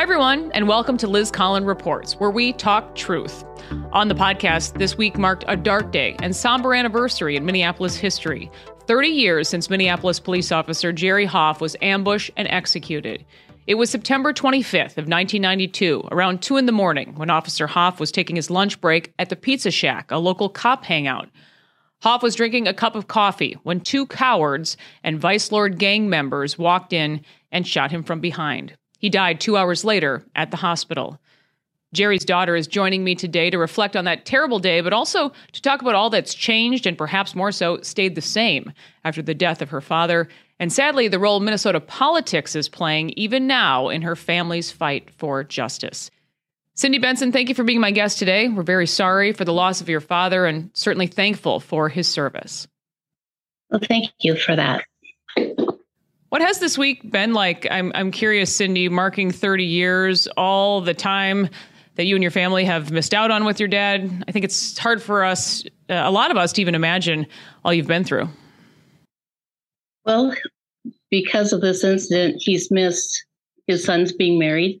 Hi, everyone, and welcome to Liz Collin Reports, where we talk truth. On the podcast, this week marked a dark day and somber anniversary in Minneapolis history. 30 years since Minneapolis police officer Jerry Hoff was ambushed and executed. It was September 25th of 1992, around 2 in the morning, when Officer Hoff was taking his lunch break at the Pizza Shack, a local cop hangout. Hoff was drinking a cup of coffee when two cowards and Vice Lord gang members walked in and shot him from behind. He died 2 hours later at the hospital. Jerry's daughter is joining me today to reflect on that terrible day, but also to talk about all that's changed and perhaps more so stayed the same after the death of her father, and sadly the role Minnesota politics is playing even now in her family's fight for justice. Cindy Benson, thank you for being my guest today. We're very sorry for the loss of your father and certainly thankful for his service. Well, thank you for that. What has this week been like? I'm curious, Cindy, marking 30 years, all the time that you and your family have missed out on with your dad. I think it's hard for us, a lot of us, to even imagine all you've been through. Well, because of this incident, he's missed his sons being married,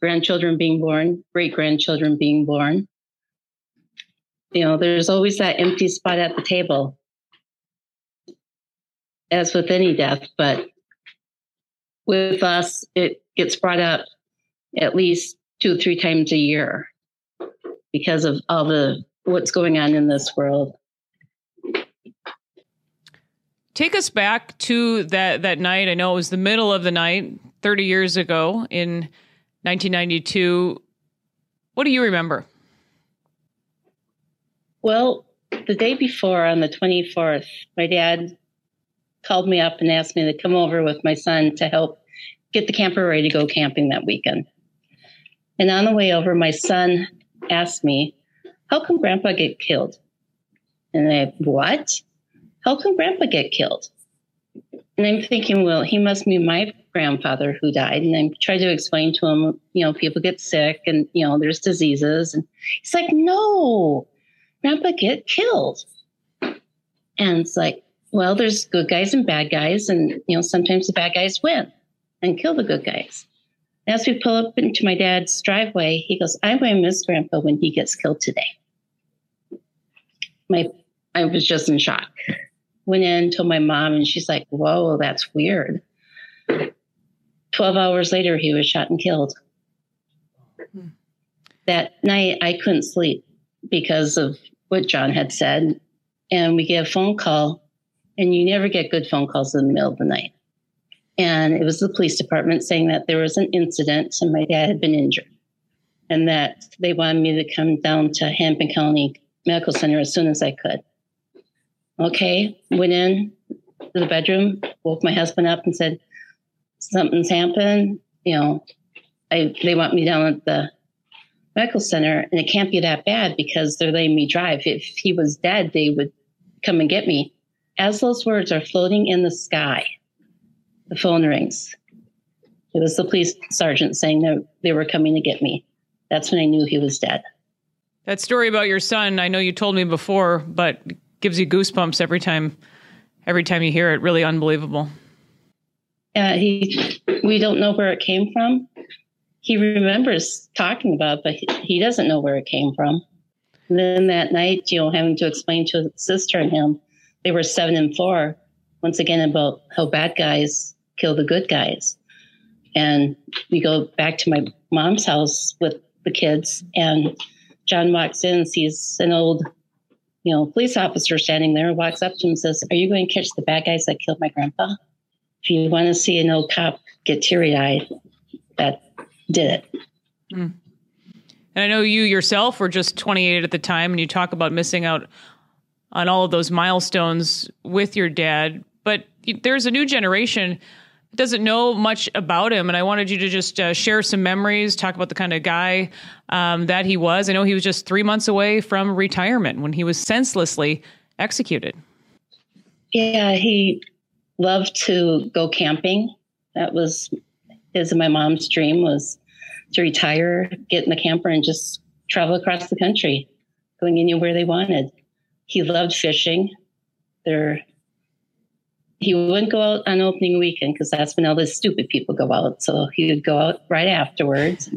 grandchildren being born, great-grandchildren being born. You know, there's always that empty spot at the table, as with any death, but with us, it gets brought up at least 2-3 times a year because of all the what's going on in this world. Take us back to that night. I know it was the middle of the night, 30 years ago in 1992. What do you remember? Well, the day before, on the 24th, my dad called me up and asked me to come over with my son to help get the camper ready to go camping that weekend. And on the way over, my son asked me, "How come Grandpa get killed?" And I, "What? How come Grandpa get killed?" And I'm thinking, well, he must be my grandfather who died. And I tried to explain to him, you know, people get sick and, you know, there's diseases. And he's like, "No, Grandpa get killed." And it's like, well, there's good guys and bad guys, and, you know, sometimes the bad guys win and kill the good guys. As we pull up into my dad's driveway, he goes, "I'm going to miss Grandpa when he gets killed today." I was just in shock. Went in, told my mom, and she's like, "Whoa, that's weird." 12 hours later, he was shot and killed. Hmm. That night, I couldn't sleep because of what John had said, and we get a phone call. And you never get good phone calls in the middle of the night. And it was the police department saying that there was an incident and my dad had been injured and that they wanted me to come down to Hampden County Medical Center as soon as I could. Okay, went in to the bedroom, woke my husband up and said, "Something's happened. You know, they want me down at the medical center and it can't be that bad because they're letting me drive. If he was dead, they would come and get me." As those words are floating in the sky, the phone rings. It was the police sergeant saying that they were coming to get me. That's when I knew he was dead. That story about your son, I know you told me before, but gives you goosebumps every time you hear it. Really unbelievable. We don't know where it came from. He remembers talking about it, but he doesn't know where it came from. And then that night, you know, having to explain to his sister and him, they were 7 and 4, once again, about how bad guys kill the good guys. And we go back to my mom's house with the kids, and John walks in and sees an old, you know, police officer standing there, walks up to him and says, "Are you going to catch the bad guys that killed my grandpa?" If you want to see an old cop get teary-eyed, that did it. Mm. And I know you yourself were just 28 at the time, and you talk about missing out on all of those milestones with your dad, but there's a new generation that doesn't know much about him. And I wanted you to just share some memories, talk about the kind of guy that he was. I know he was just 3 months away from retirement when he was senselessly executed. Yeah, he loved to go camping. That was his and my mom's dream, was to retire, get in the camper and just travel across the country, going anywhere they wanted. He loved fishing. Their He wouldn't go out on opening weekend because that's when all the stupid people go out. So he would go out right afterwards.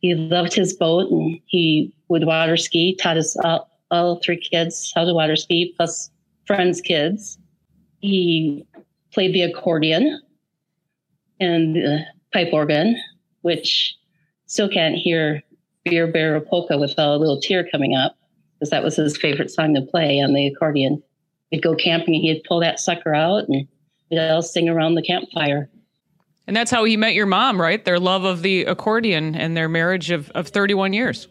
He loved his boat, and he would water ski, taught us all three kids how to water ski, plus friends' kids. He played the accordion and the pipe organ, which still can't hear Beer Barrel Polka without a little tear coming up, because that was his favorite song to play on the accordion. We'd go camping and he'd pull that sucker out and we'd all sing around the campfire. And that's how he met your mom, right? Their love of the accordion and their marriage of 31 years.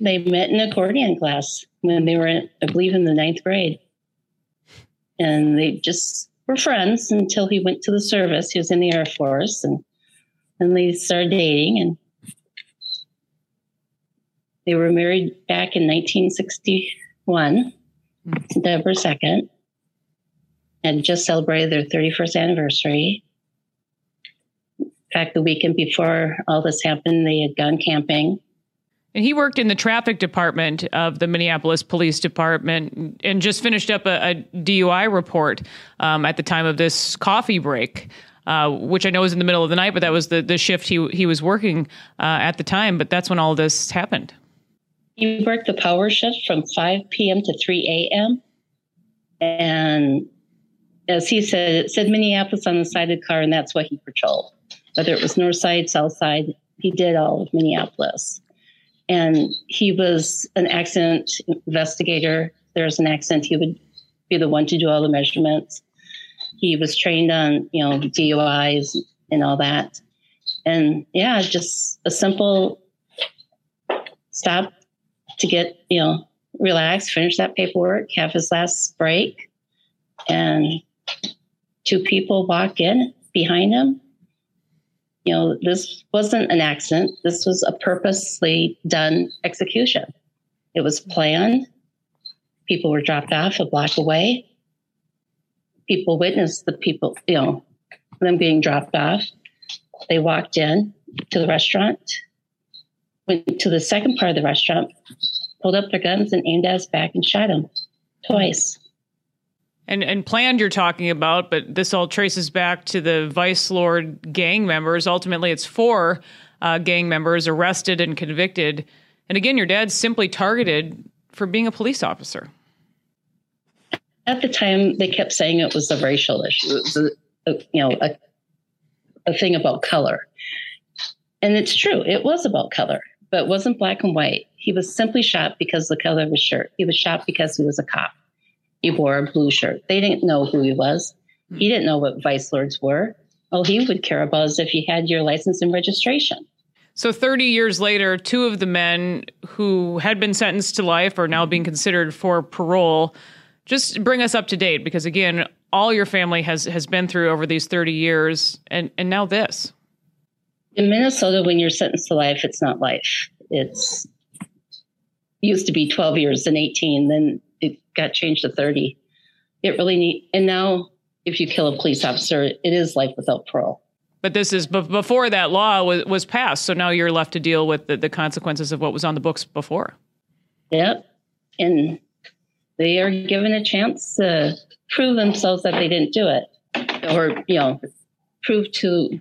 They met in accordion class when they were, I believe, in the 9th grade. And they just were friends until he went to the service. He was in the Air Force, and then they started dating, and they were married back in 1961, December 2nd, and just celebrated their 31st anniversary. In fact, the weekend before all this happened, they had gone camping. And he worked in the traffic department of the Minneapolis Police Department and just finished up a DUI report at the time of this coffee break, which I know was in the middle of the night, but that was the shift he was working at the time. But that's when all this happened. He worked the power shift from 5 p.m. to 3 a.m. And as he said, it said Minneapolis on the side of the car, and that's what he patrolled. Whether it was north side, south side, he did all of Minneapolis. And he was an accident investigator. If there was an accident, he would be the one to do all the measurements. He was trained on, you know, DUIs and all that. And yeah, just a simple stop to get, you know, relaxed, finish that paperwork, have his last break. And two people walk in behind him. You know, this wasn't an accident. This was a purposely done execution. It was planned. People were dropped off a block away. People witnessed the people, you know, them being dropped off. They walked in to the restaurant, went to the second part of the restaurant, pulled up their guns and aimed at his back and shot him twice. And planned you're talking about, but this all traces back to the Vice Lord gang members. Ultimately, it's four gang members arrested and convicted. And again, your dad's simply targeted for being a police officer. At the time, they kept saying it was a racial issue. It was a thing about color. And it's true. It was about color, but it wasn't black and white. He was simply shot because of the color of his shirt. He was shot because he was a cop. He wore a blue shirt. They didn't know who he was. He didn't know what vice lords were. All he would care about is if you had your license and registration. So 30 years later, two of the men who had been sentenced to life are now being considered for parole. Just bring us up to date, because again, all your family has been through over these 30 years, and now this. In Minnesota, when you're sentenced to life, it's not life. It's used to be 12 years, then 18, then it got changed to 30. It really need, and now if you kill a police officer, it is life without parole. But this is before that law was passed. So now you're left to deal with the consequences of what was on the books before. Yep. And they are given a chance to prove themselves that they didn't do it, or, you know, prove to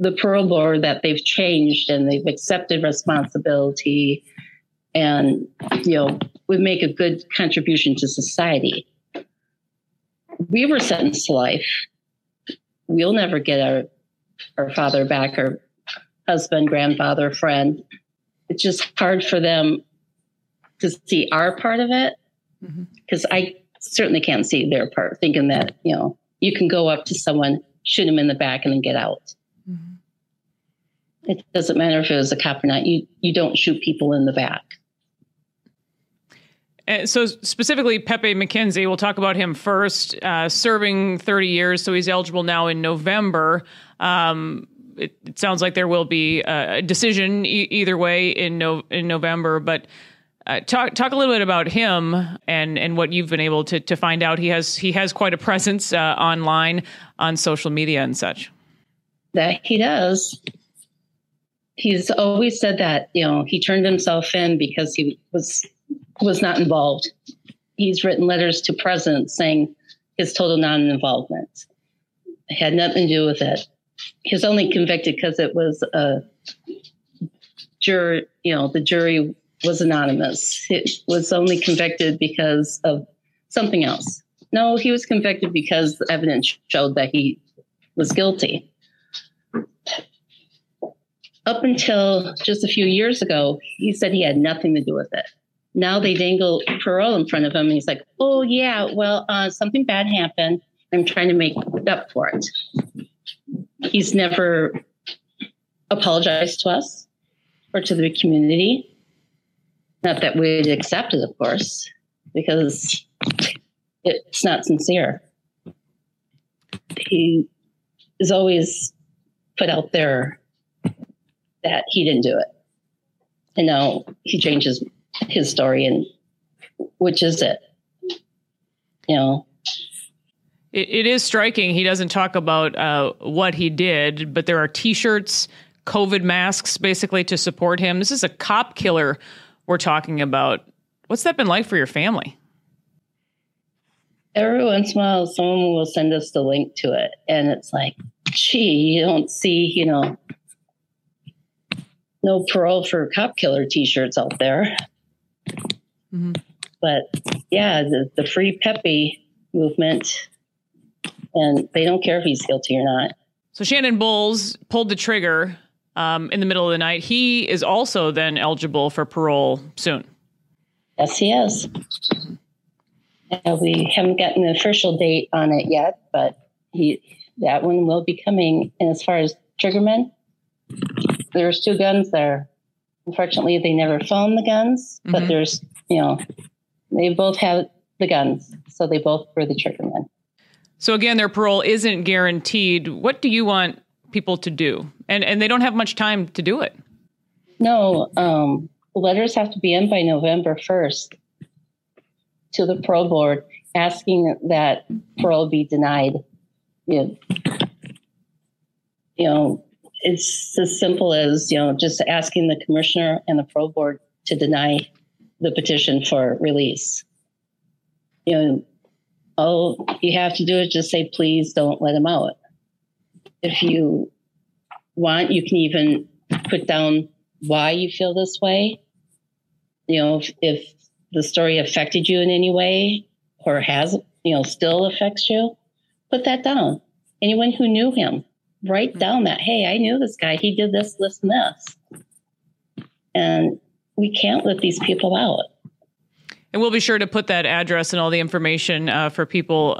the parole board that they've changed and they've accepted responsibility and, you know, would make a good contribution to society. We were sentenced to life. We'll never get our father back, our husband, grandfather, friend. It's just hard for them to see our part of it, because I certainly can't see their part, thinking that, you know, you can go up to someone, shoot him in the back, and then get out. Mm-hmm. It doesn't matter if it was a cop or not. You don't shoot people in the back. So specifically, Pepe McKenzie, we'll talk about him first, serving 30 years. So he's eligible now in November. It sounds like there will be a decision either way in November. But talk a little bit about him and what you've been able to find out. He has quite a presence online, on social media and such. That he does. He's always said that, you know, he turned himself in because he was not involved. He's written letters to presidents saying his total non-involvement. It had nothing to do with it. He was only convicted because it was a jury, you know, the jury was anonymous. It was only convicted because of something else. No, he was convicted because the evidence showed that he was guilty. Up until just a few years ago, he said he had nothing to do with it. Now they dangle parole in front of him, and he's like, oh, yeah, well, something bad happened. I'm trying to make up for it. He's never apologized to us or to the community. Not that we'd accept it, of course, because it's not sincere. He is always put out there that he didn't do it. And now he changes his story, and which is it? You know, it is striking. He doesn't talk about what he did, but there are T-shirts, COVID masks, basically to support him. This is a cop killer we're talking about. What's that been like for your family? Every once in a while, someone will send us the link to it, and it's like, gee, you don't see, you know, no parole for cop killer T-shirts out there. Mm-hmm. But yeah, the Free Pepe movement, and they don't care if he's guilty or not. So Shannon Bowles pulled the trigger in the middle of the night. He is also then eligible for parole soon. Yes, he is. We haven't gotten an official date on it yet, but that one will be coming. And as far as triggermen, there's two guns there. Unfortunately, they never found the guns, but mm-hmm. there's, you know, they both have the guns. So they both were the triggermen. So again, their parole isn't guaranteed. What do you want people to do? And they don't have much time to do it. No, letters have to be in by November 1st. To the parole board, asking that parole be denied. You know, it's as simple as, you know, just asking the commissioner and the parole board to deny the petition for release. You know, all you have to do is just say, please don't let him out. If you want, you can even put down why you feel this way. You know, if the story affected you in any way, or has, you know, still affects you, put that down. Anyone who knew him, write down that, hey, I knew this guy. He did this, this, and this. And we can't let these people out. And we'll be sure to put that address and all the information for people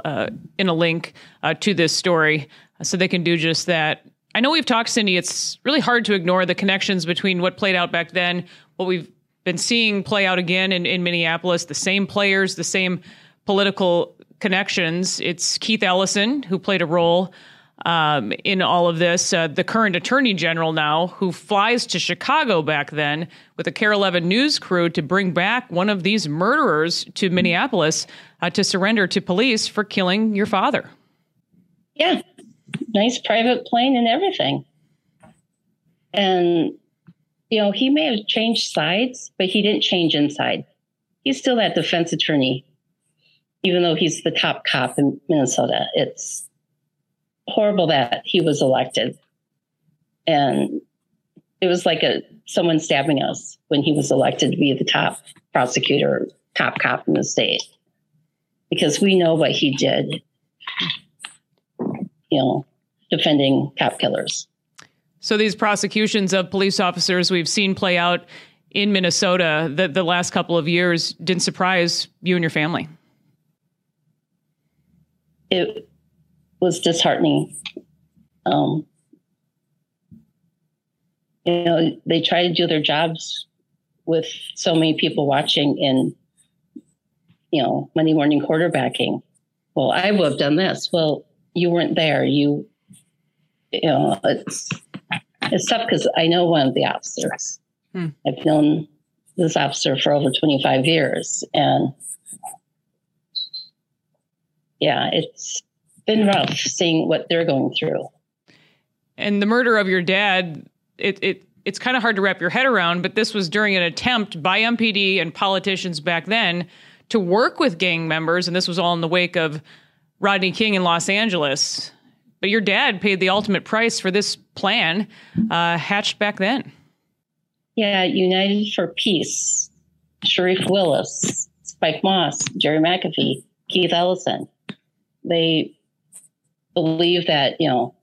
in a link to this story so they can do just that. I know we've talked, Cindy, it's really hard to ignore the connections between what played out back then, what we've been seeing play out again in Minneapolis, the same players, the same political connections. It's Keith Ellison, who played a role in all of this, the current attorney general now, who flies to Chicago back then with a Care 11 news crew to bring back one of these murderers to Minneapolis to surrender to police for killing your father. Yeah, nice private plane and everything. And you know, he may have changed sides, but he didn't change inside. He's still that defense attorney, even though he's the top cop in Minnesota. It's horrible that he was elected. And it was like someone stabbing us when he was elected to be the top prosecutor, top cop in the state, because we know what he did, you know, defending cop killers. So these prosecutions of police officers we've seen play out in Minnesota the last couple of years didn't surprise you and your family. It was disheartening. You know, they try to do their jobs with so many people watching in, you know, Monday morning quarterbacking. Well, I would have done this. Well, you weren't there. You know, it's tough because I know one of the officers. I've known this officer for over 25 years. And yeah, it's been rough seeing what they're going through. And the murder of your dad, it's kind of hard to wrap your head around, but this was during an attempt by MPD and politicians back then to work with gang members. And this was all in the wake of Rodney King in Los Angeles. But your dad paid the ultimate price for this plan hatched back then. Yeah, United for Peace, Sharif Willis, Spike Moss, Jerry McAfee, Keith Ellison. They believed that, you know,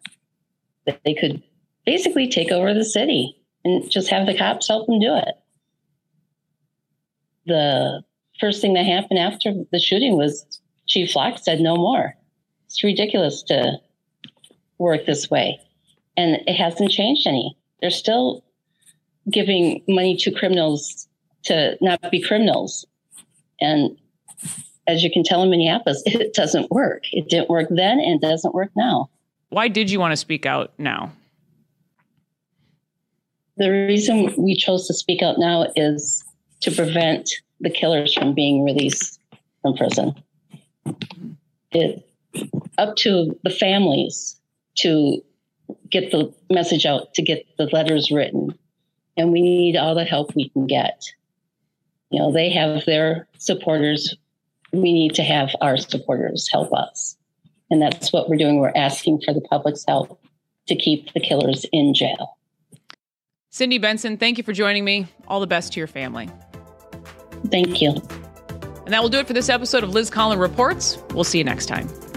that they could basically take over the city and just have the cops help them do it. The first thing that happened after the shooting was Chief Locke said no more. It's ridiculous to work this way. And it hasn't changed any. They're still giving money to criminals to not be criminals. And as you can tell in Minneapolis, it doesn't work. It didn't work then and doesn't work now. Why did you want to speak out now? The reason we chose to speak out now is to prevent the killers from being released from prison. It's up to the families to get the message out, to get the letters written. And we need all the help we can get. You know, they have their supporters. We need to have our supporters help us. And that's what we're doing. We're asking for the public's help to keep the killers in jail. Cindy Benson, thank you for joining me. All the best to your family. Thank you. And that will do it for this episode of Liz Collin Reports. We'll see you next time.